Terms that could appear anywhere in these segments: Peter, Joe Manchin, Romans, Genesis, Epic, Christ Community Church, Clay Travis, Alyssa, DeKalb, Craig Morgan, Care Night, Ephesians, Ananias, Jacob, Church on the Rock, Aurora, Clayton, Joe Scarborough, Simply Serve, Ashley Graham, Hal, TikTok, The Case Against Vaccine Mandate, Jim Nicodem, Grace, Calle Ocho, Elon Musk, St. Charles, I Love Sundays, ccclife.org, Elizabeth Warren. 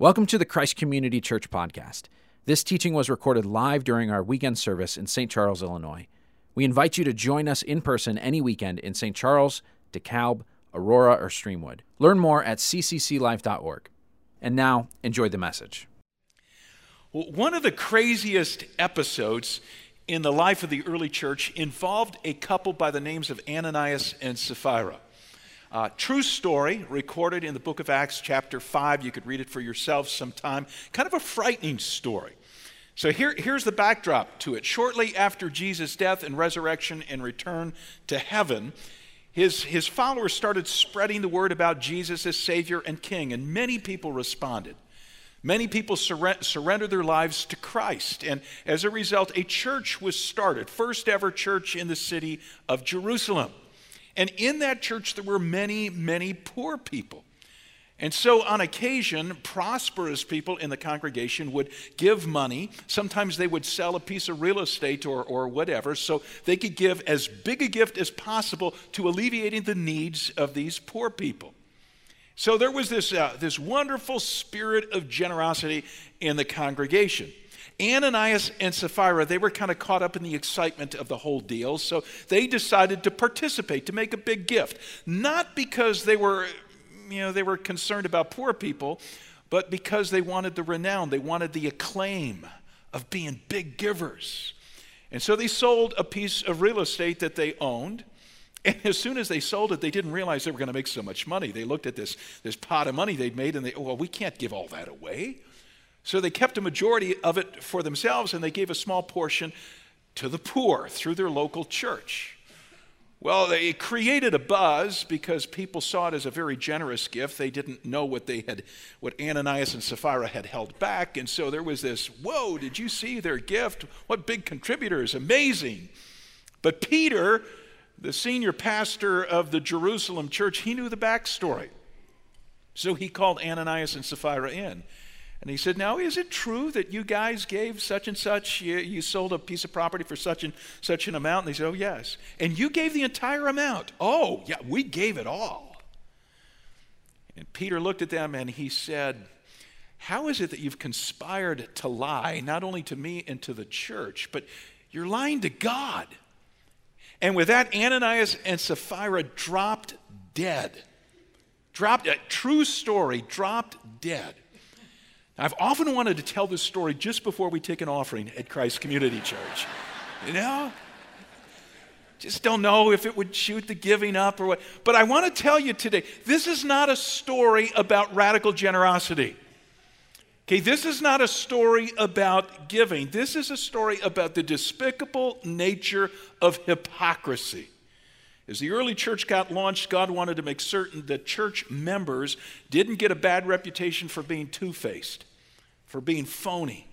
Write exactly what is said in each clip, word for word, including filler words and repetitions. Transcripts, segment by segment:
Welcome to the Christ Community Church podcast. This teaching was recorded live during our weekend service in Saint Charles, Illinois. We invite you to join us in person any weekend in Saint Charles, DeKalb, Aurora, or Streamwood. Learn more at c c c life dot org. And now, enjoy the message. Well, one of the craziest episodes in the life of the early church involved a couple by the names of Ananias and Sapphira. Uh, true story recorded in the book of Acts chapter five. You could read it for yourself sometime. Kind of a frightening story. So here, here's the backdrop to it. Shortly after Jesus' death and resurrection and return to heaven, his, his followers started spreading the word about Jesus as Savior and King, and many people responded. Many people surre- surrendered their lives to Christ, and as a result, a church was started, first ever church in the city of Jerusalem. And in that church, there were many, many poor people. And so on occasion, prosperous people in the congregation would give money. Sometimes they would sell a piece of real estate or, or whatever, so they could give as big a gift as possible to alleviating the needs of these poor people. So there was this, uh, this wonderful spirit of generosity in the congregation. Ananias and Sapphira, they were kind of caught up in the excitement of the whole deal, so they decided to participate, to make a big gift. Not because they were, you know, they were concerned about poor people, but because they wanted the renown, they wanted the acclaim of being big givers. And so they sold a piece of real estate that they owned, and as soon as they sold it, they didn't realize they were going to make so much money. They looked at this, this pot of money they'd made, and they, oh, well, we can't give all that away. So they kept a majority of it for themselves, and they gave a small portion to the poor through their local church. Well, they created a buzz because people saw it as a very generous gift. They didn't know what they had, what Ananias and Sapphira had held back, and so there was this, whoa, did you see their gift? What big contributors, amazing. But Peter, the senior pastor of the Jerusalem church, he knew the backstory. So he called Ananias and Sapphira in. And he said, now, is it true that you guys gave such and such, you, you sold a piece of property for such and such an amount? And they said, oh, yes. And you gave the entire amount? Oh, yeah, we gave it all. And Peter looked at them and he said, how is it that you've conspired to lie, not only to me and to the church, but you're lying to God? And with that, Ananias and Sapphira dropped dead. Dropped, a true story, dropped dead. I've often wanted to tell this story just before we take an offering at Christ Community Church. You know? Just don't know if it would shoot the giving up or what. But I want to tell you today, this is not a story about radical generosity. Okay, this is not a story about giving. This is a story about the despicable nature of hypocrisy. As the early church got launched, God wanted to make certain that church members didn't get a bad reputation for being two-faced, for being phony.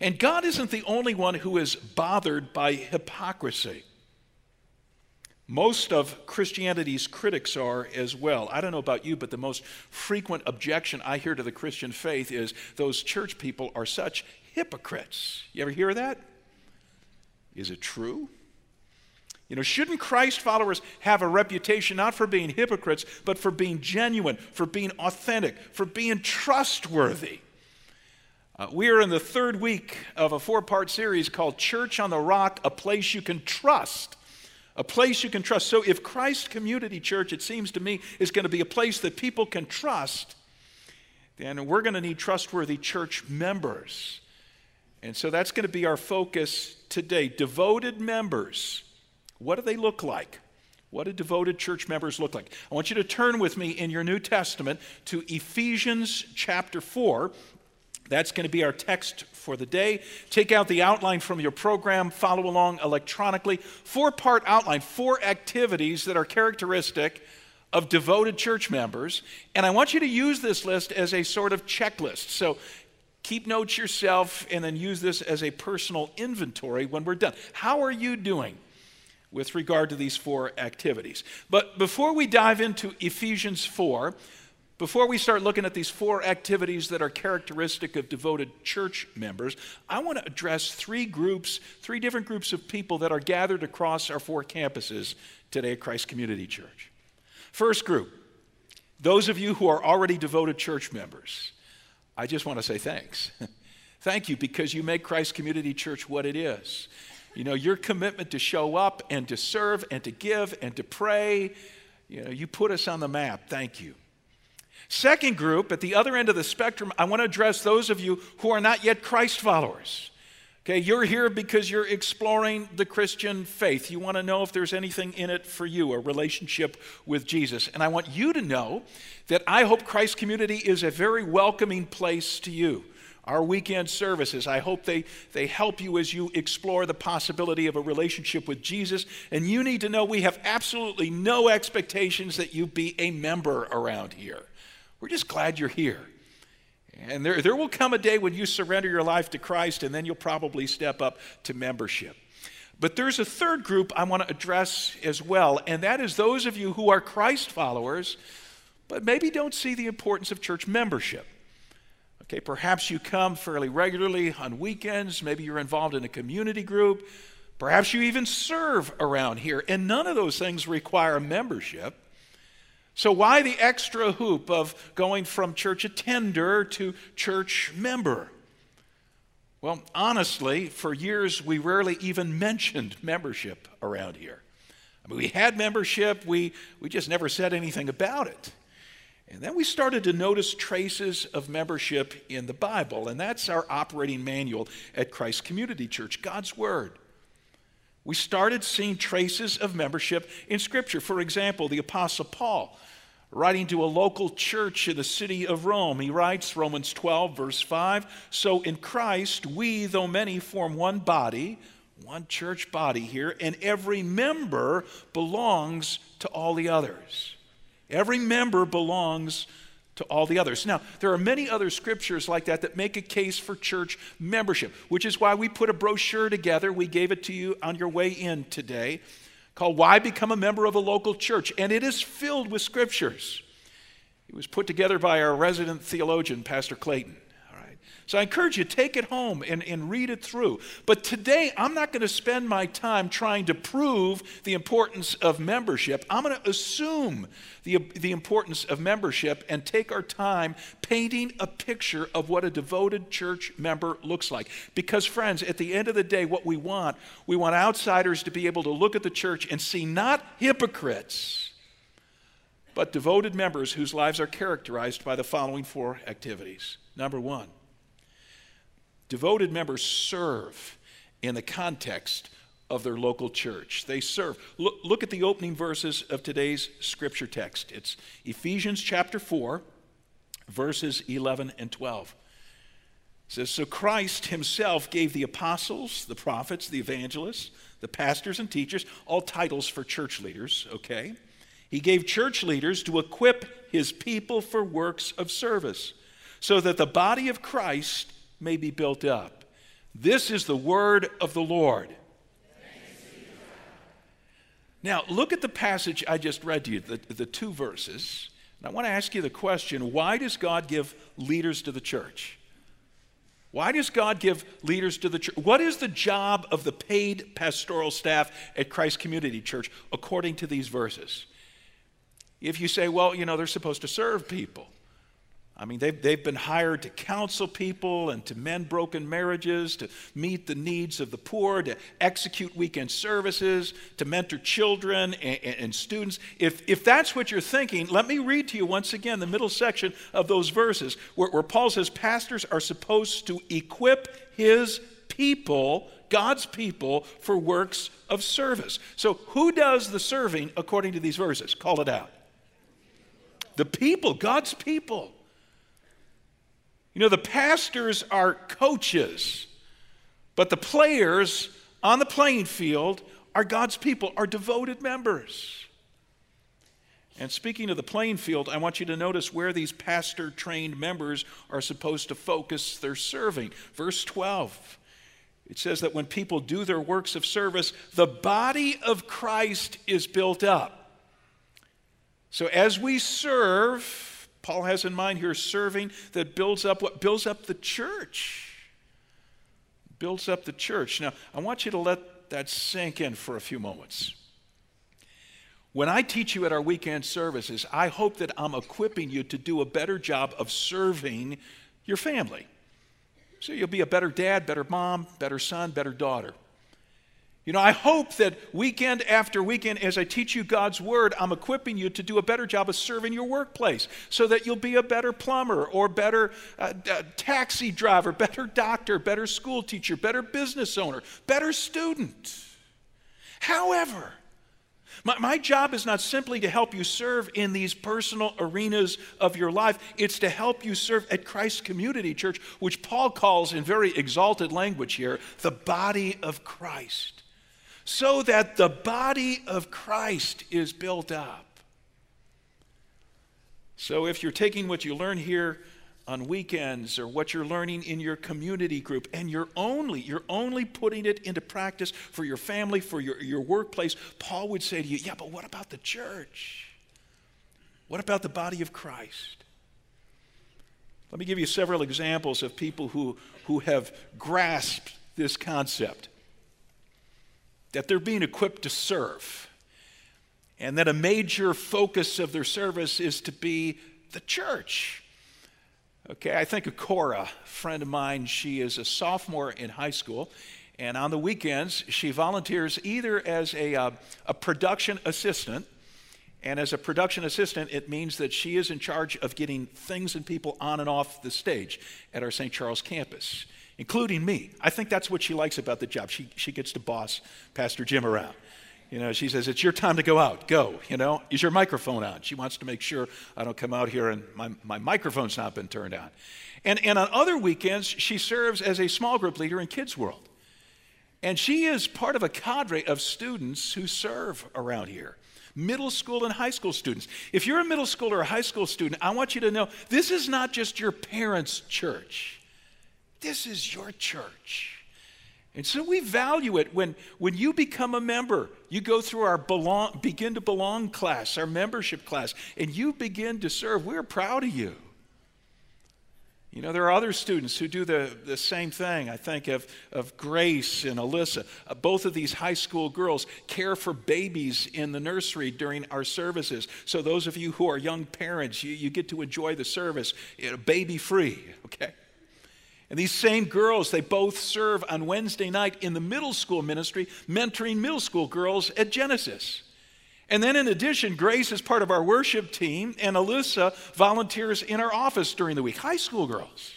And God isn't the only one who is bothered by hypocrisy. Most of Christianity's critics are as well. I don't know about you, but the most frequent objection I hear to the Christian faith is those church people are such hypocrites. You ever hear that? Is it true? You know, shouldn't Christ followers have a reputation not for being hypocrites, but for being genuine, for being authentic, for being trustworthy? Uh, we are in the third week of a four-part series called Church on the Rock, a place you can trust. A place you can trust. So if Christ Community Church, it seems to me, is going to be a place that people can trust, then we're going to need trustworthy church members. And so that's going to be our focus today. Devoted members. What do they look like? What do devoted church members look like? I want you to turn with me in your New Testament to Ephesians chapter four. That's going to be our text for the day. Take out the outline from your program. Follow along electronically. Four-part outline, four activities that are characteristic of devoted church members. And I want you to use this list as a sort of checklist. So keep notes yourself and then use this as a personal inventory when we're done. How are you doing with regard to these four activities? But before we dive into Ephesians four, before we start looking at these four activities that are characteristic of devoted church members, I want to address three groups, three different groups of people that are gathered across our four campuses today at Christ Community Church. First group, those of you who are already devoted church members. I just want to say thanks. Thank you, because you make Christ Community Church what it is. You know, your commitment to show up and to serve and to give and to pray, you know, you put us on the map. Thank you. Second group, at the other end of the spectrum, I want to address those of you who are not yet Christ followers. Okay, you're here because you're exploring the Christian faith. You want to know if there's anything in it for you, a relationship with Jesus. And I want you to know that I hope Christ Community is a very welcoming place to you. Our weekend services, I hope they, they help you as you explore the possibility of a relationship with Jesus. And you need to know we have absolutely no expectations that you be a member around here. We're just glad you're here. And there, there will come a day when you surrender your life to Christ, and then you'll probably step up to membership. But there's a third group I want to address as well, and that is those of you who are Christ followers, but maybe don't see the importance of church membership. Okay, perhaps you come fairly regularly on weekends, maybe you're involved in a community group, perhaps you even serve around here, and none of those things require membership. So why the extra hoop of going from church attender to church member? Well, honestly, for years we rarely even mentioned membership around here. I mean, we had membership, we, we just never said anything about it. And then we started to notice traces of membership in the Bible, and that's our operating manual at Christ Community Church, God's Word. We started seeing traces of membership in Scripture. For example, the Apostle Paul, writing to a local church in the city of Rome, he writes, Romans twelve, verse five, "So in Christ we, though many, form one body," one church body here, "and every member belongs to all the others." Every member belongs to all the others. Now, there are many other scriptures like that that make a case for church membership, which is why we put a brochure together. We gave it to you on your way in today called Why Become a Member of a Local Church, and it is filled with scriptures. It was put together by our resident theologian, Pastor Clayton. All right. So I encourage you, take it home and, and read it through. But today, I'm not going to spend my time trying to prove the importance of membership. I'm going to assume the, the importance of membership and take our time painting a picture of what a devoted church member looks like. Because, friends, at the end of the day, what we want, we want outsiders to be able to look at the church and see not hypocrites, but devoted members whose lives are characterized by the following four activities. Number one, devoted members serve in the context of their local church. They serve. Look, look at the opening verses of today's scripture text. It's Ephesians chapter four, verses eleven and twelve. It says, "So Christ himself gave the apostles, the prophets, the evangelists, the pastors and teachers," all titles for church leaders, okay? "He gave church leaders to equip his people for works of service, so that the body of Christ may be built up. This is the word of the Lord." Now, look at the passage I just read to you, the, the two verses. And I want to ask you the question, why does God give leaders to the church? Why does God give leaders to the church? What is the job of the paid pastoral staff at Christ Community Church according to these verses? If you say, well, you know, they're supposed to serve people. I mean, they've, they've been hired to counsel people and to mend broken marriages, to meet the needs of the poor, to execute weekend services, to mentor children and, and, and students. If, if that's what you're thinking, let me read to you once again the middle section of those verses where, where Paul says pastors are supposed to equip his people, God's people, for works of service. So who does the serving according to these verses? Call it out. The people, God's people. You know, the pastors are coaches, but the players on the playing field are God's people, are devoted members. And speaking of the playing field, I want you to notice where these pastor-trained members are supposed to focus their serving. Verse twelve, it says that when people do their works of service, the body of Christ is built up. So as we serve, Paul has in mind here serving that builds up what? Builds up the church. Builds up the church. Now, I want you to let that sink in for a few moments. When I teach you at our weekend services, I hope that I'm equipping you to do a better job of serving your family. So you'll be a better dad, better mom, better son, better daughter. You know, I hope that weekend after weekend, as I teach you God's Word, I'm equipping you to do a better job of serving your workplace so that you'll be a better plumber or better uh, uh, taxi driver, better doctor, better school teacher, better business owner, better student. However, my, my job is not simply to help you serve in these personal arenas of your life. It's to help you serve at Christ Community Church, which Paul calls in very exalted language here, the body of Christ, so that the body of Christ is built up. So if you're taking what you learn here on weekends or what you're learning in your community group, and you're only, you're only putting it into practice for your family, for your, your workplace, Paul would say to you, yeah, but what about the church? What about the body of Christ? Let me give you several examples of people who, who have grasped this concept, that they're being equipped to serve, and that a major focus of their service is to be the church. Okay, I think of Cora, a friend of mine. She is a sophomore in high school, and on the weekends, she volunteers either as a, uh, a production assistant, and as a production assistant, it means that she is in charge of getting things and people on and off the stage at our Saint Charles campus, including me. I think that's what she likes about the job. She, she gets to boss Pastor Jim around. You know, she says, it's your time to go out, go, you know, is your microphone on? She wants to make sure I don't come out here and my, my microphone's not been turned on. And, and on other weekends, she serves as a small group leader in Kids World. And she is part of a cadre of students who serve around here, middle school and high school students. If you're a middle school or a high school student, I want you to know this is not just your parents' church. This is your church. And so we value it when, when you become a member, you go through our belong, Begin to Belong class, our membership class, and you begin to serve. We're proud of you. You know, there are other students who do the, the same thing. I think of, of Grace and Alyssa. Uh, both of these high school girls care for babies in the nursery during our services. So those of you who are young parents, you, you get to enjoy the service, you know, baby-free, okay? And these same girls, they both serve on Wednesday night in the middle school ministry, mentoring middle school girls at Genesis. And then in addition, Grace is part of our worship team, and Alyssa volunteers in our office during the week. High school girls.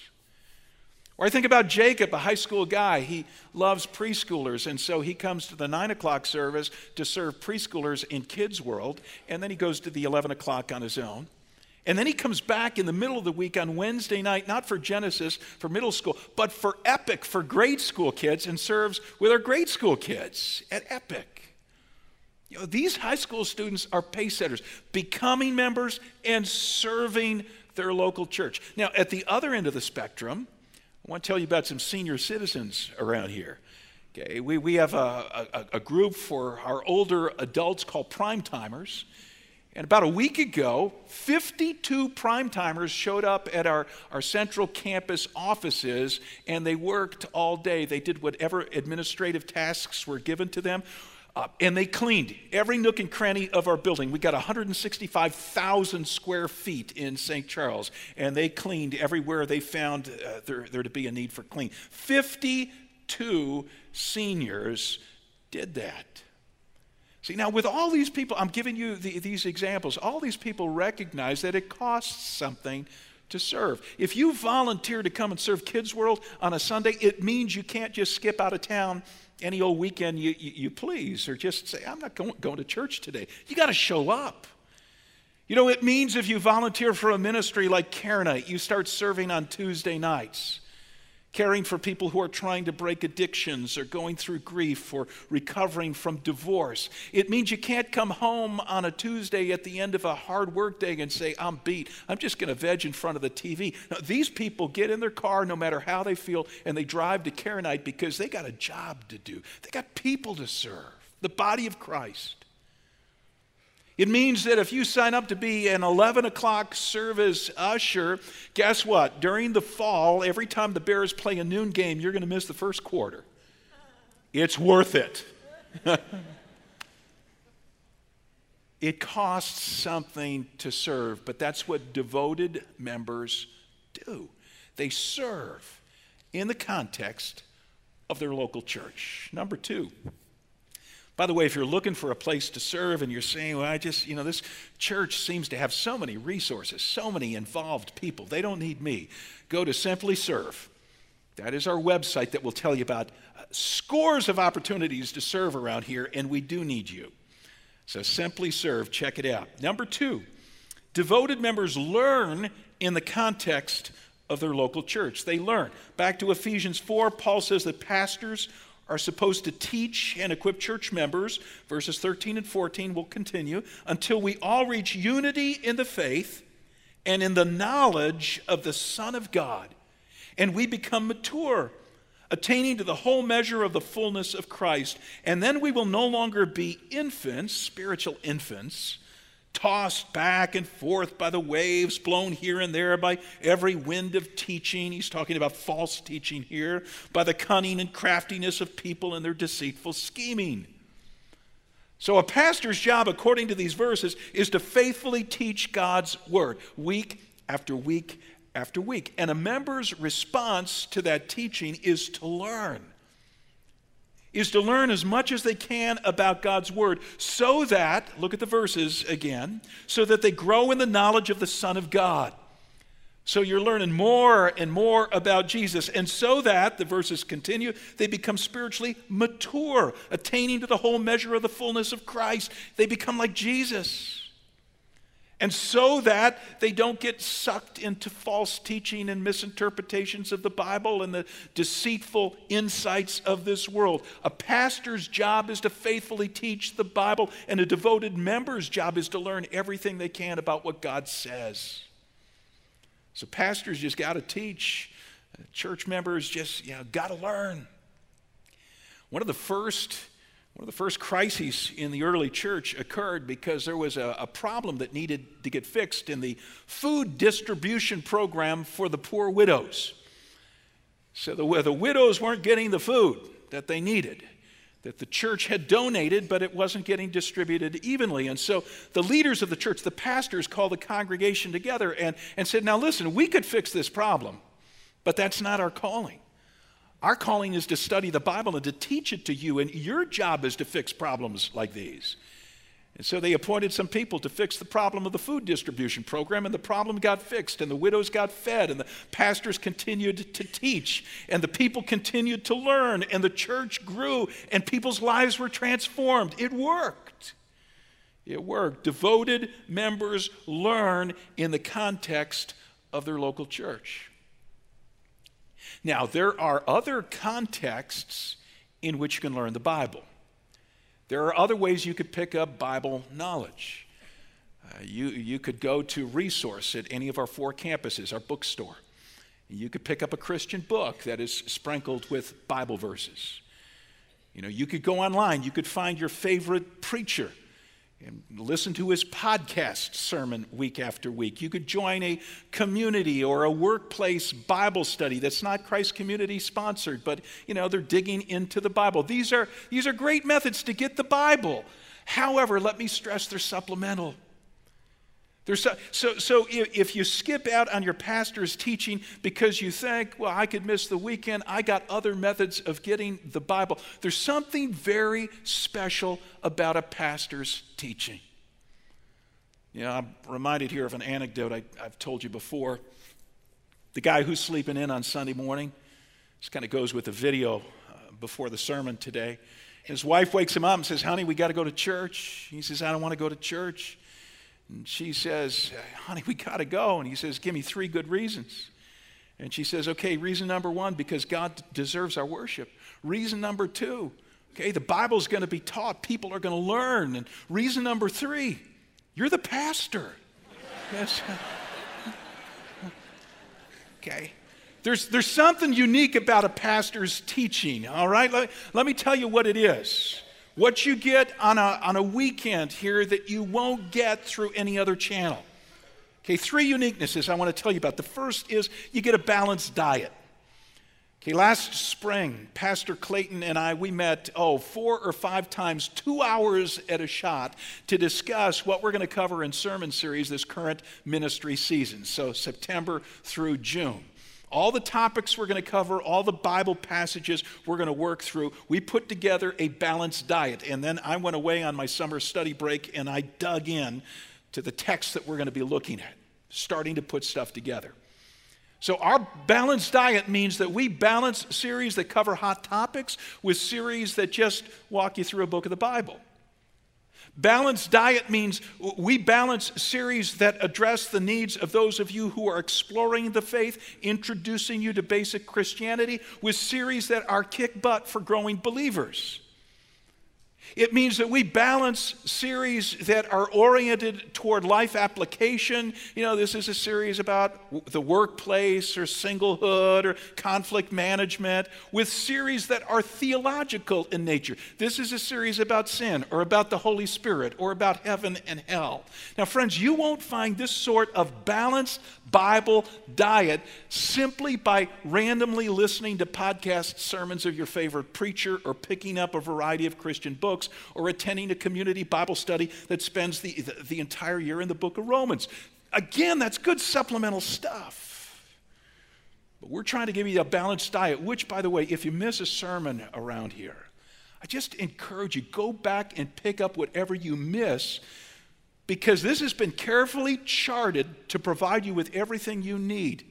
Or I think about Jacob, a high school guy. He loves preschoolers, and so he comes to the nine o'clock service to serve preschoolers in Kids World, and then he goes to the eleven o'clock on his own. And then he comes back in the middle of the week on Wednesday night, not for Genesis, for middle school, but for Epic, for grade school kids, and serves with our grade school kids at Epic. You know, these high school students are pace setters, becoming members and serving their local church. Now, at the other end of the spectrum, I want to tell you about some senior citizens around here. Okay, we, we have a, a, a group for our older adults called Primetimers. And about a week ago, fifty-two Primetimers showed up at our, our central campus offices, and they worked all day. They did whatever administrative tasks were given to them, uh, and they cleaned every nook and cranny of our building. We got one hundred sixty-five thousand square feet in Saint Charles, and they cleaned everywhere they found uh, there, there to be a need for clean. fifty-two seniors did that. See, now with all these people, I'm giving you the, these examples, all these people recognize that it costs something to serve. If you volunteer to come and serve Kids World on a Sunday, it means you can't just skip out of town any old weekend you, you, you please, or just say, I'm not going, going to church today. You got to show up. You know, it means if you volunteer for a ministry like Care Night, you start serving on Tuesday nights, caring for people who are trying to break addictions or going through grief or recovering from divorce. It means you can't come home on a Tuesday at the end of a hard work day and say, I'm beat. I'm just going to veg in front of the T V. No, these people get in their car no matter how they feel, and they drive to Care Night because they got a job to do. They got people to serve, the body of Christ. It means that if you sign up to be an eleven o'clock service usher, guess what? During the fall, every time the Bears play a noon game, you're going to miss the first quarter. It's worth it. It costs something to serve, but that's what devoted members do. They serve in the context of their local church. Number two, by the way, if you're looking for a place to serve and you're saying, well, I just, you know, this church seems to have so many resources, so many involved people, they don't need me. Go to Simply Serve. That is our website that will tell you about scores of opportunities to serve around here, and we do need you. So Simply Serve, check it out. Number two, devoted members learn in the context of their local church. They learn. Back to Ephesians four, Paul says that pastors are supposed to teach and equip church members. Verses thirteen and fourteen will continue until we all reach unity in the faith and in the knowledge of the Son of God, and we become mature, attaining to the whole measure of the fullness of Christ. And then we will no longer be infants, spiritual infants, tossed back and forth by the waves, blown here and there by every wind of teaching. He's talking about false teaching here, by the cunning and craftiness of people and their deceitful scheming. So a pastor's job, according to these verses, is to faithfully teach God's word week after week after week. And a member's response to that teaching is to learn, is to learn as much as they can about God's word so that, look at the verses again, so that they grow in the knowledge of the Son of God. So you're learning more and more about Jesus, and so that, the verses continue, they become spiritually mature, attaining to the whole measure of the fullness of Christ. They become like Jesus. And so that they don't get sucked into false teaching and misinterpretations of the Bible and the deceitful insights of this world. A pastor's job is to faithfully teach the Bible, and a devoted member's job is to learn everything they can about what God says. So pastors just got to teach. Church members just, you know, got to learn. One of the first One of the first crises in the early church occurred because there was a, a problem that needed to get fixed in the food distribution program for the poor widows. So the, the widows weren't getting the food that they needed, that the church had donated, but it wasn't getting distributed evenly. And so the leaders of the church, the pastors, called the congregation together and, and said, now listen, we could fix this problem, but that's not our calling. Our calling is to study the Bible and to teach it to you, and your job is to fix problems like these. And so they appointed some people to fix the problem of the food distribution program, and the problem got fixed, and the widows got fed, and the pastors continued to teach, and the people continued to learn, and the church grew, and people's lives were transformed. It worked. It worked. Devoted members learn in the context of their local church. Now, there are other contexts in which you can learn the Bible. There are other ways you could pick up Bible knowledge. Uh, you, you could go to Resource at any of our four campuses, our bookstore. You could pick up a Christian book that is sprinkled with Bible verses. You know, you could go online. You could find your favorite preacher and listen to his podcast sermon week after week. You could join a community or a workplace Bible study that's not Christ Community sponsored, but, you know, they're digging into the Bible. These are, these are great methods to get the Bible. However, let me stress, they're supplemental. They're su- so, so if you skip out on your pastor's teaching because you think, well, I could miss the weekend, I got other methods of getting the Bible. There's something very special about a pastor's teaching. You know, I'm reminded here of an anecdote I, I've told you before. The guy who's sleeping in on Sunday morning, this kind of goes with the video uh, before the sermon today. His wife wakes him up and says, honey, we got to go to church. He says, I don't want to go to church. And she says, honey, we got to go. And he says, give me three good reasons. And she says, okay, reason number one, because God deserves our worship. Reason number two, okay, the Bible's going to be taught. People are going to learn. And reason number three, you're the pastor. Yes. Okay. There's, there's something unique about a pastor's teaching, all right? Let, let me tell you what it is. What you get on a, on a weekend here that you won't get through any other channel. Okay, three uniquenesses I want to tell you about. The first is you get a balanced diet. Okay, last spring, Pastor Clayton and I, we met, oh, four or five times, two hours at a shot to discuss what we're going to cover in sermon series this current ministry season, so September through June. all the topics we're going to cover, all the Bible passages we're going to work through. We put together a balanced diet, and then I went away on my summer study break and I dug in to the text that we're going to be looking at, starting to put stuff together. So our balanced diet means that we balance series that cover hot topics with series that just walk you through a book of the Bible. Balanced diet means we balance series that address the needs of those of you who are exploring the faith, introducing you to basic Christianity, with series that are kick butt for growing believers. It means that we balance series that are oriented toward life application. You know, this is a series about the workplace or singlehood or conflict management, with series that are theological in nature. This is a series about sin or about the Holy Spirit or about heaven and hell. Now, friends, you won't find this sort of balanced Bible diet simply by randomly listening to podcast sermons of your favorite preacher or picking up a variety of Christian books, or attending a community Bible study that spends the, the, the entire year in the book of Romans. Again, that's good supplemental stuff. But we're trying to give you a balanced diet, which, by the way, if you miss a sermon around here, I just encourage you, go back and pick up whatever you miss, because this has been carefully charted to provide you with everything you need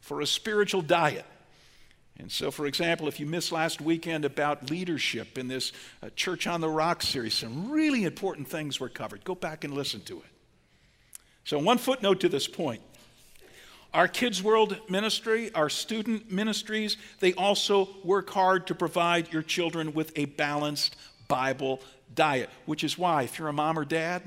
for a spiritual diet. And so, for example, if you missed last weekend about leadership in this uh, Church on the Rock series, some really important things were covered. Go back and listen to it. So one footnote to this point. Our Kids World ministry, our student ministries, they also work hard to provide your children with a balanced Bible diet, which is why, if you're a mom or dad,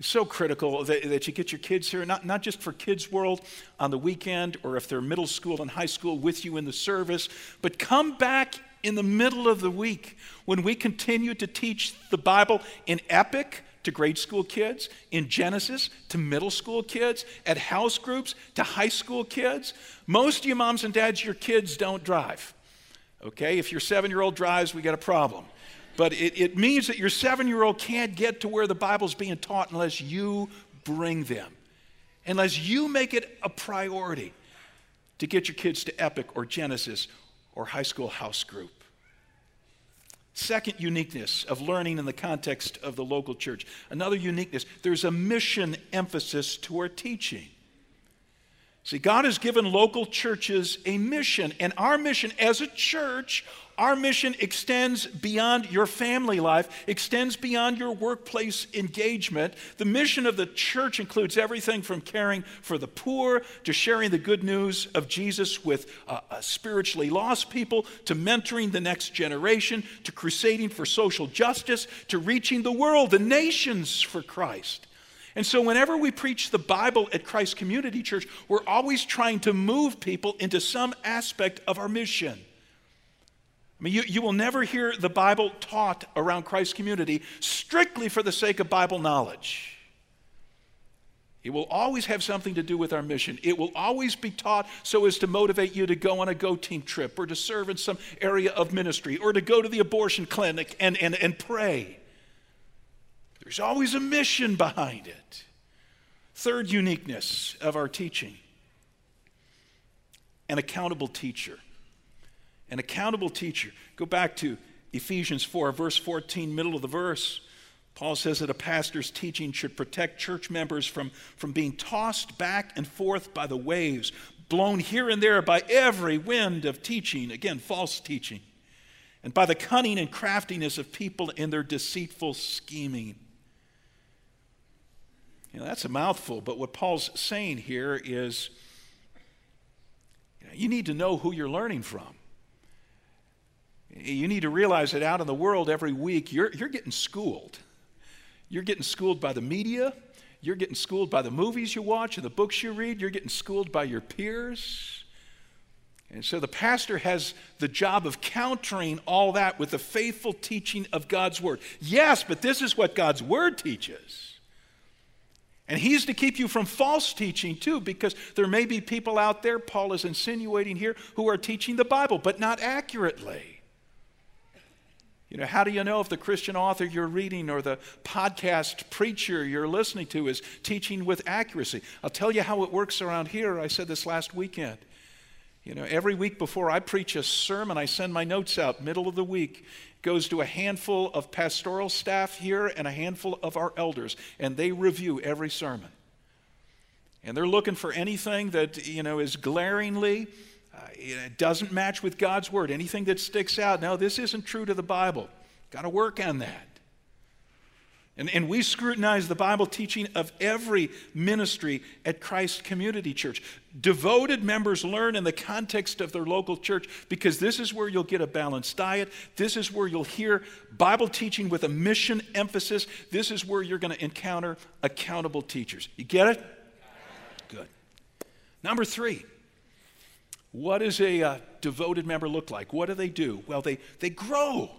it's so critical that, that you get your kids here, not, not just for Kids World on the weekend or if they're middle school and high school with you in the service, but come back in the middle of the week when we continue to teach the Bible in Epic to grade school kids, in Genesis to middle school kids, at house groups to high school kids. Most of you moms and dads, your kids don't drive. Okay, if your seven-year-old drives, we got a problem. But it, it means that your seven-year-old can't get to where the Bible's being taught unless you bring them, unless you make it a priority to get your kids to Epic or Genesis or high school house group. Second uniqueness of learning in the context of the local church. Another uniqueness, there's a mission emphasis to our teaching. See, God has given local churches a mission, and our mission as a church, our mission extends beyond your family life, extends beyond your workplace engagement. The mission of the church includes everything from caring for the poor to sharing the good news of Jesus with uh, spiritually lost people, to mentoring the next generation, to crusading for social justice, to reaching the world, the nations for Christ. And so whenever we preach the Bible at Christ Community Church, we're always trying to move people into some aspect of our mission. I mean, you, you will never hear the Bible taught around Christ Community strictly for the sake of Bible knowledge. It will always have something to do with our mission. It will always be taught so as to motivate you to go on a Go Team trip or to serve in some area of ministry or to go to the abortion clinic and, and, and pray. There's always a mission behind it. Third uniqueness of our teaching, an accountable teacher. An accountable teacher. Go back to Ephesians four, verse fourteen, middle of the verse. Paul says that a pastor's teaching should protect church members from, from being tossed back and forth by the waves, blown here and there by every wind of teaching, again, false teaching, and by the cunning and craftiness of people in their deceitful scheming. You know, that's a mouthful, but what Paul's saying here is, you know, you need to know who you're learning from. You need to realize that out in the world every week, you're, you're getting schooled. You're getting schooled by the media. You're getting schooled by the movies you watch and the books you read. You're getting schooled by your peers. And so the pastor has the job of countering all that with the faithful teaching of God's word. Yes, but this is what God's word teaches. And he's to keep you from false teaching too, because there may be people out there, Paul is insinuating here, who are teaching the Bible, but not accurately. You know, how do you know if the Christian author you're reading or the podcast preacher you're listening to is teaching with accuracy? I'll tell you how it works around here. I said this last weekend. You know, every week before I preach a sermon, I send my notes out, middle of the week. Goes to a handful of pastoral staff here and a handful of our elders, and they review every sermon. And they're looking for anything that, you know, is glaringly, uh, it doesn't match with God's word, anything that sticks out. No, this isn't true to the Bible. Got to work on that. And, and we scrutinize the Bible teaching of every ministry at Christ Community Church. Devoted members learn in the context of their local church, because this is where you'll get a balanced diet. This is where you'll hear Bible teaching with a mission emphasis. This is where you're going to encounter accountable teachers. You get it? Good. Number three, what does a uh, devoted member look like? What do they do? Well, they, they grow.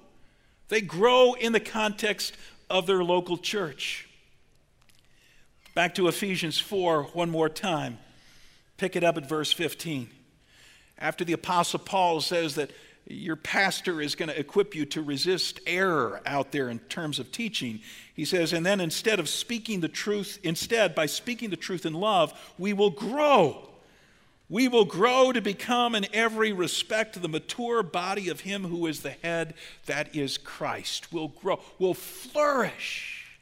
They grow in the context of... of their local church. Back to Ephesians four one more time. Pick it up at verse fifteen. After the Apostle Paul says that your pastor is going to equip you to resist error out there in terms of teaching, he says, and then instead of speaking the truth, instead by speaking the truth in love, we will grow. We will grow to become in every respect the mature body of him who is the head, that is Christ. We'll grow. We'll flourish.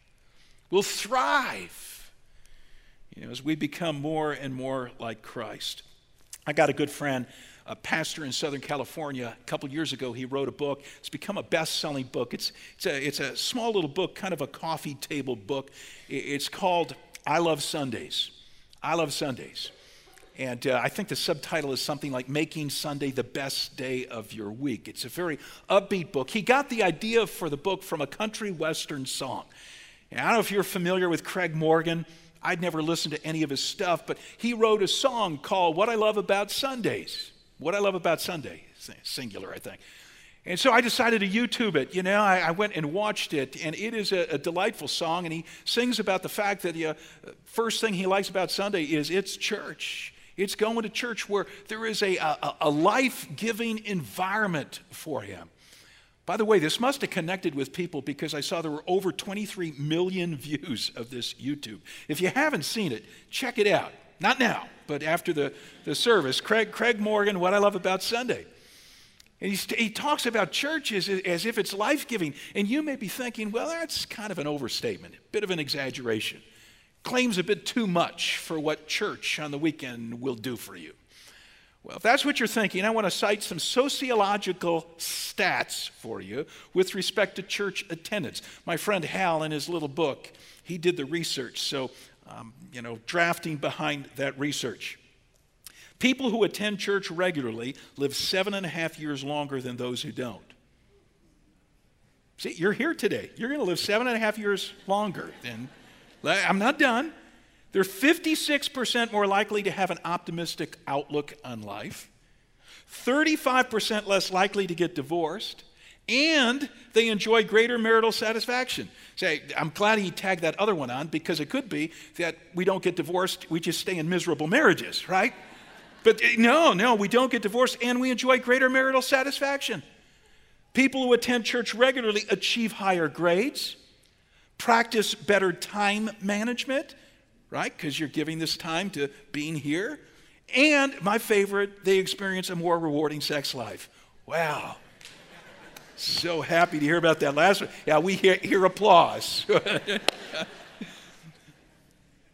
We'll thrive, you know, as we become more and more like Christ. I got a good friend, a pastor in Southern California. A couple years ago, he wrote a book. It's become a best-selling book. It's, it's, a, it's a small little book, kind of a coffee table book. It's called I Love Sundays. I Love Sundays. And uh, I think the subtitle is something like Making Sunday the Best Day of Your Week. It's a very upbeat book. He got the idea for the book from a country western song. And I don't know if you're familiar with Craig Morgan. I'd never listened to any of his stuff, but he wrote a song called What I Love About Sundays. What I Love About Sunday, singular, I think. And so I decided to YouTube it. You know, I, I went and watched it, and it is a, a delightful song, and he sings about the fact that the uh, first thing he likes about Sunday is it's church. It's going to church where there is a, a, a life-giving environment for him. By the way, this must have connected with people, because I saw there were over twenty-three million views of this YouTube. If you haven't seen it, check it out. Not now, but after the, the service. Craig, Craig Morgan, What I Love About Sunday. And he, he talks about churches as if it's life-giving. And you may be thinking, well, that's kind of an overstatement, a bit of an exaggeration. Claims a bit too much for what church on the weekend will do for you. Well, if that's what you're thinking, I want to cite some sociological stats for you with respect to church attendance. My friend Hal, in his little book, he did the research, so, um, you know, drafting behind that research. People who attend church regularly live seven and a half years longer than those who don't. See, you're here today. You're going to live seven and a half years longer than... I'm not done. They're fifty-six percent more likely to have an optimistic outlook on life, thirty-five percent less likely to get divorced, and they enjoy greater marital satisfaction. Say, so I'm glad he tagged that other one on, because it could be that we don't get divorced, we just stay in miserable marriages, right? But no, no, we don't get divorced, and we enjoy greater marital satisfaction. People who attend church regularly achieve higher grades, practice better time management, right? Because you're giving this time to being here. And my favorite, they experience a more rewarding sex life. Wow. So happy to hear about that last one. Yeah, we hear, hear applause.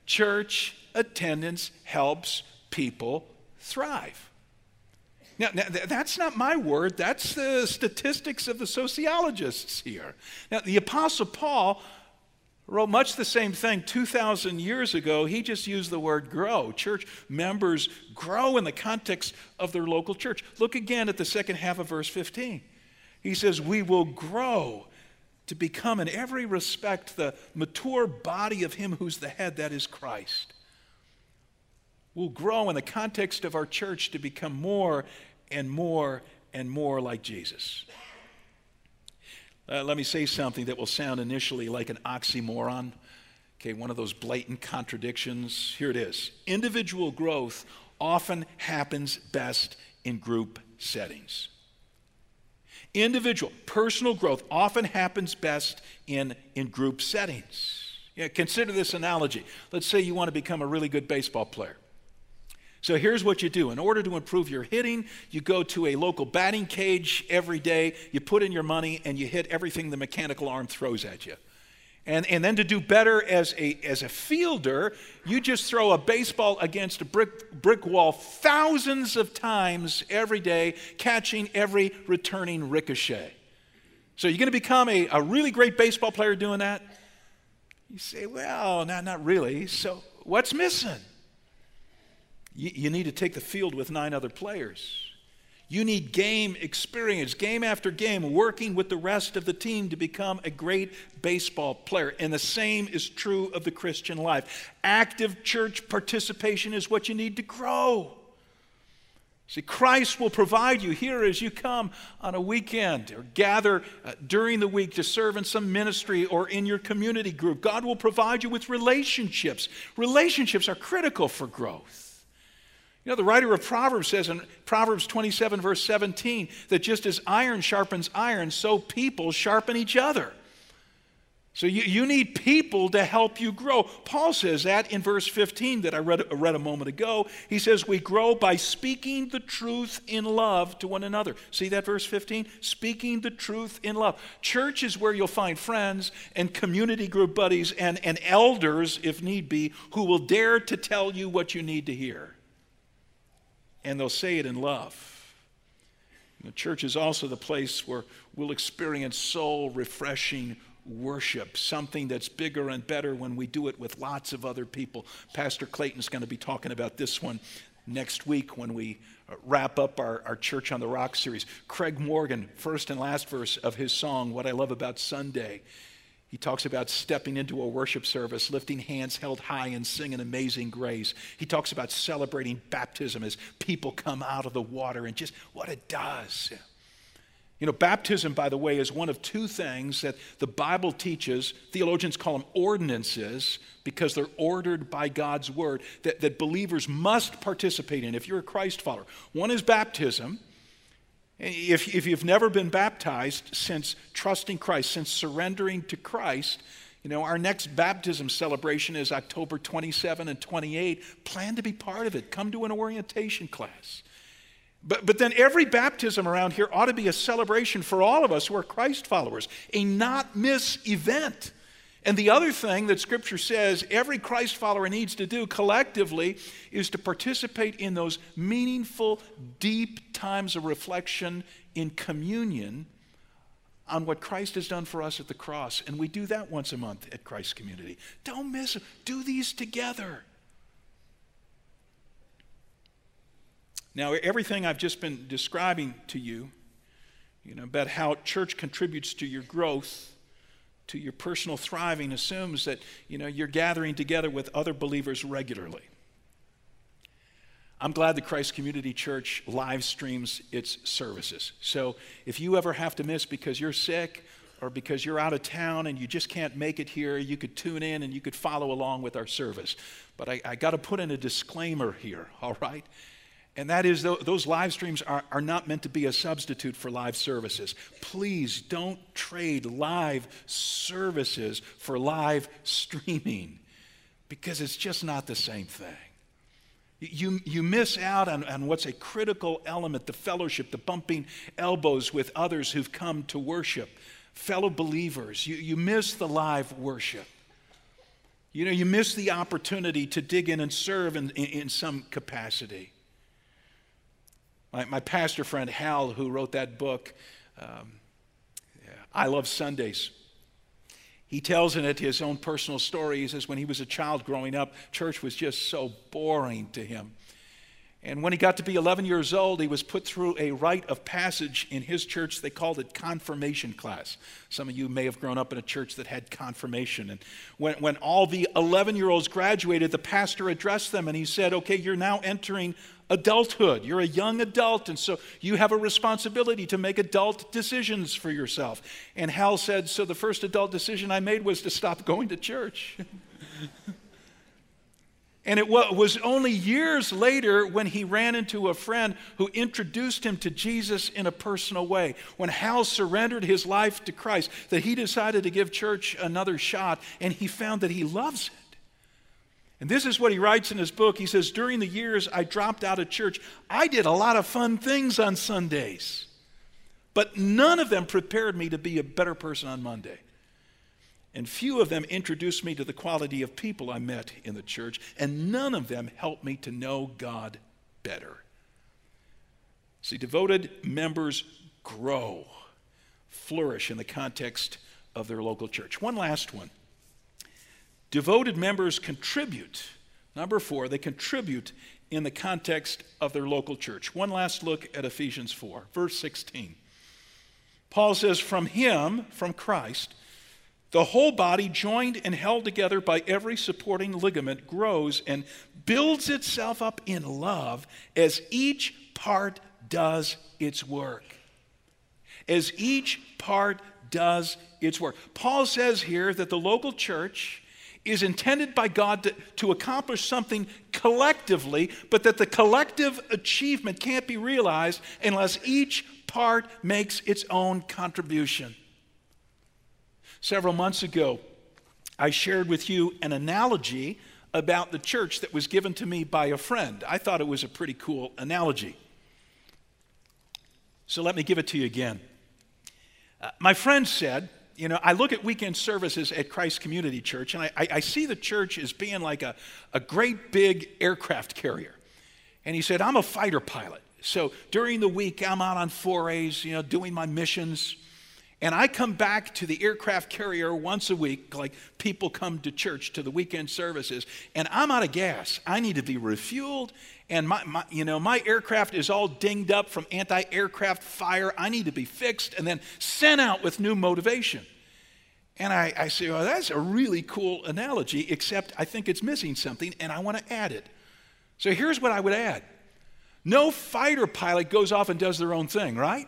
Church attendance helps people thrive. Now, that's not my word. That's the statistics of the sociologists here. Now, the Apostle Paul wrote much the same thing two thousand years ago. He just used the word grow. Church members grow in the context of their local church. Look again at the second half of verse fifteen. He says, we will grow to become in every respect the mature body of him who's the head, that is Christ. We'll grow in the context of our church to become more and more and more like Jesus. Uh, let me say something that will sound initially like an oxymoron, okay, one of those blatant contradictions. Here it is. Individual growth often happens best in group settings. Individual, personal growth often happens best in, in group settings. Yeah, consider this analogy. Let's say you want to become a really good baseball player. So here's what you do. In order to improve your hitting, you go to a local batting cage every day, you put in your money, and you hit everything the mechanical arm throws at you. And, and then to do better as a, as a fielder, you just throw a baseball against a brick, brick wall thousands of times every day, catching every returning ricochet. So you're going to become a, a really great baseball player doing that? You say, well, no, not really. So what's missing? You, you need to take the field with nine other players. You need game experience, game after game, working with the rest of the team to become a great baseball player. And the same is true of the Christian life. Active church participation is what you need to grow. See, Christ will provide you here as you come on a weekend or gather uh, during the week to serve in some ministry or in your community group. God will provide you with relationships. Relationships are critical for growth. You know, the writer of Proverbs says in Proverbs twenty-seven, verse seventeen, that just as iron sharpens iron, so people sharpen each other. So you, you need people to help you grow. Paul says that in verse fifteen that I read, read a moment ago. He says, we grow by speaking the truth in love to one another. See that verse fifteen? Speaking the truth in love. Church is where you'll find friends and community group buddies and, and elders, if need be, who will dare to tell you what you need to hear. And they'll say it in love. The church is also the place where we'll experience soul-refreshing worship, something that's bigger and better when we do it with lots of other people. Pastor Clayton's going to be talking about this one next week when we wrap up our, our Church on the Rock series. Craig Morgan, first and last verse of his song, What I Love About Sunday, he talks about stepping into a worship service, lifting hands held high and singing Amazing Grace. He talks about celebrating baptism as people come out of the water and just what it does. You know, baptism, by the way, is one of two things that the Bible teaches. Theologians call them ordinances because they're ordered by God's word that, that believers must participate in if you're a Christ follower. One is baptism. If, if you've never been baptized since trusting Christ, since surrendering to Christ, you know, our next baptism celebration is October twenty-seventh and twenty-eighth. Plan to be part of it. Come to an orientation class. But, but then every baptism around here ought to be a celebration for all of us who are Christ followers, a not-miss event. And the other thing that Scripture says every Christ follower needs to do collectively is to participate in those meaningful, deep times of reflection in communion on what Christ has done for us at the cross. And we do that once a month at Christ Community. Don't miss it. Do these together. Now, everything I've just been describing to you, you know, about how church contributes to your growth, to your personal thriving, assumes that, you know, you're gathering together with other believers regularly. I'm glad the Christ Community Church live streams its services. So if you ever have to miss because you're sick or because you're out of town and you just can't make it here, you could tune in and you could follow along with our service. But I, I got to put in a disclaimer here, all right? And that is, those live streams are, are not meant to be a substitute for live services. Please don't trade live services for live streaming because it's just not the same thing. You, you miss out on, on what's a critical element, the fellowship, the bumping elbows with others who've come to worship, fellow believers. You, you miss the live worship. You know, you miss the opportunity to dig in and serve in, in, in some capacity. My, my pastor friend, Hal, who wrote that book, um, yeah, I Love Sundays, he tells in it his own personal story. He says when he was a child growing up, church was just so boring to him. And when he got to be eleven years old, he was put through a rite of passage in his church. They called it confirmation class. Some of you may have grown up in a church that had confirmation. And when, when all the eleven-year-olds graduated, the pastor addressed them and he said, okay, you're now entering adulthood. You're a young adult, and so you have a responsibility to make adult decisions for yourself. And Hal said, so the first adult decision I made was to stop going to church. And it was only years later when he ran into a friend who introduced him to Jesus in a personal way, when Hal surrendered his life to Christ, that he decided to give church another shot, and he found that he loves it. And this is what he writes in his book. He says, during the years I dropped out of church, I did a lot of fun things on Sundays, but none of them prepared me to be a better person on Monday. And few of them introduced me to the quality of people I met in the church, and none of them helped me to know God better. See, devoted members grow, flourish in the context of their local church. One last one. Devoted members contribute. Number four, they contribute in the context of their local church. One last look at Ephesians four, verse sixteen. Paul says, from him, from Christ, the whole body, joined and held together by every supporting ligament, grows and builds itself up in love as each part does its work. As each part does its work. Paul says here that the local church is intended by God to, to accomplish something collectively, but that the collective achievement can't be realized unless each part makes its own contribution. Several months ago, I shared with you an analogy about the church that was given to me by a friend. I thought it was a pretty cool analogy. So let me give it to you again. Uh, my friend said, you know, I look at weekend services at Christ Community Church, and I, I, I see the church as being like a, a great big aircraft carrier. And he said, I'm a fighter pilot. So during the week, I'm out on forays, you know, doing my missions. And I come back to the aircraft carrier once a week, like people come to church to the weekend services, and I'm out of gas. I need to be refueled, and my, my you know, my aircraft is all dinged up from anti-aircraft fire. I need to be fixed and then sent out with new motivation. And I, I say, well, that's a really cool analogy, except I think it's missing something, and I want to add it. So here's what I would add. No fighter pilot goes off and does their own thing, right?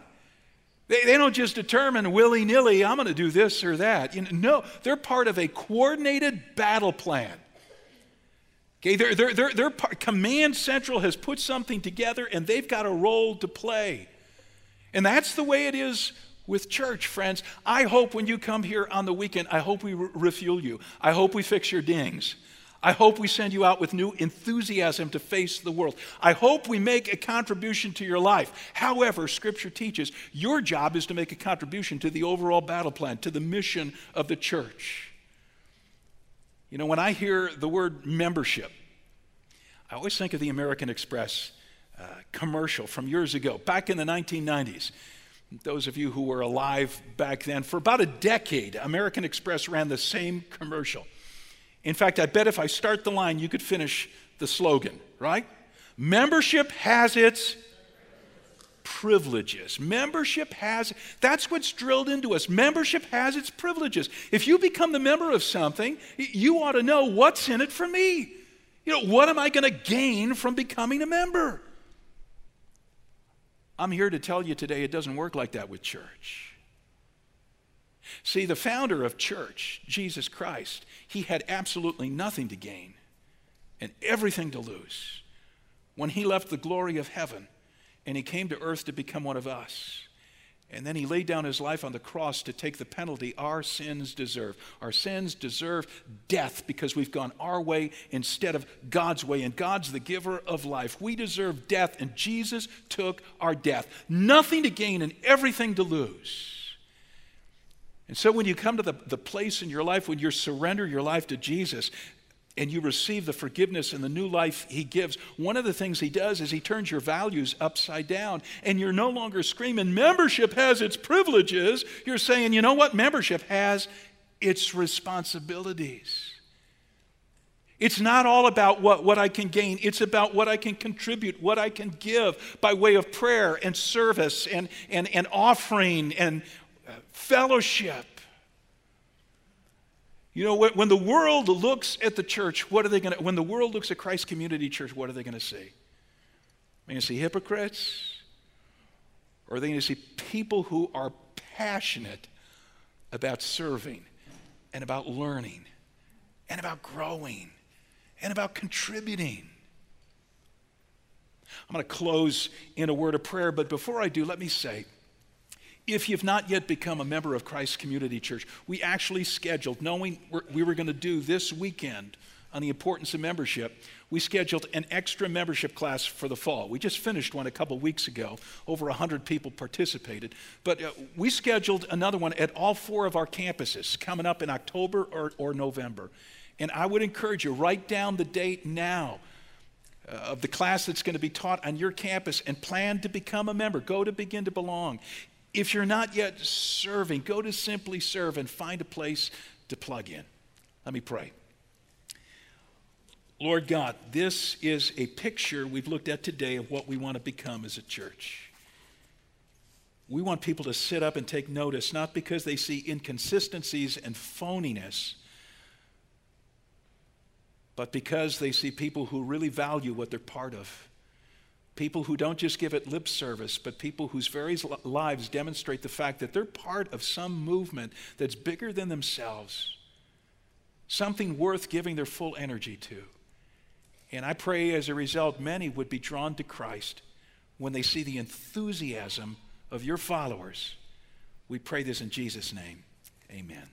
They don't just determine willy-nilly, I'm going to do this or that. You know, no, they're part of a coordinated battle plan. Okay, they're, they're, they're, they're part, Command Central has put something together, and they've got a role to play. And that's the way it is with church, friends. I hope when you come here on the weekend, I hope we re- refuel you. I hope we fix your dings. I hope we send you out with new enthusiasm to face the world. I hope we make a contribution to your life. However, Scripture teaches your job is to make a contribution to the overall battle plan, to the mission of the church. You know, when I hear the word membership, I always think of the American Express uh, commercial from years ago, back in the nineteen nineties. Those of you who were alive back then, for about a decade, American Express ran the same commercial. In fact, I bet if I start the line, you could finish the slogan, right? Membership has its privileges. Membership has, that's what's drilled into us. Membership has its privileges. If you become the member of something, you ought to know what's in it for me. You know, what am I going to gain from becoming a member? I'm here to tell you today it doesn't work like that with church. See, the founder of church, Jesus Christ, he had absolutely nothing to gain and everything to lose when he left the glory of heaven and he came to earth to become one of us. And then he laid down his life on the cross to take the penalty our sins deserve. Our sins deserve death because we've gone our way instead of God's way, and God's the giver of life. We deserve death, and Jesus took our death. Nothing to gain and everything to lose. And so when you come to the, the place in your life when you surrender your life to Jesus and you receive the forgiveness and the new life he gives, one of the things he does is he turns your values upside down, and you're no longer screaming, membership has its privileges. You're saying, you know what? Membership has its responsibilities. It's not all about what, what I can gain. It's about what I can contribute, what I can give by way of prayer and service and, and, and offering and fellowship. You know, when the world looks at the church, what are they going to, when the world looks at Christ Community Church, what are they going to see? Are they going to see hypocrites? Or are they going to see people who are passionate about serving and about learning and about growing and about contributing? I'm going to close in a word of prayer, but before I do, let me say, if you've not yet become a member of Christ Community Church, we actually scheduled, knowing we were going to do this weekend on the importance of membership, we scheduled an extra membership class for the fall. We just finished one a couple weeks ago. Over one hundred people participated. But uh, we scheduled another one at all four of our campuses coming up in October or, or November. And I would encourage you, write down the date now uh, of the class that's going to be taught on your campus and plan to become a member. Go to Begin to Belong. If you're not yet serving, go to Simply Serve and find a place to plug in. Let me pray. Lord God, this is a picture we've looked at today of what we want to become as a church. We want people to sit up and take notice, not because they see inconsistencies and phoniness, but because they see people who really value what they're part of. People who don't just give it lip service, but people whose very lives demonstrate the fact that they're part of some movement that's bigger than themselves, something worth giving their full energy to. And I pray as a result, many would be drawn to Christ when they see the enthusiasm of your followers. We pray this in Jesus' name. Amen.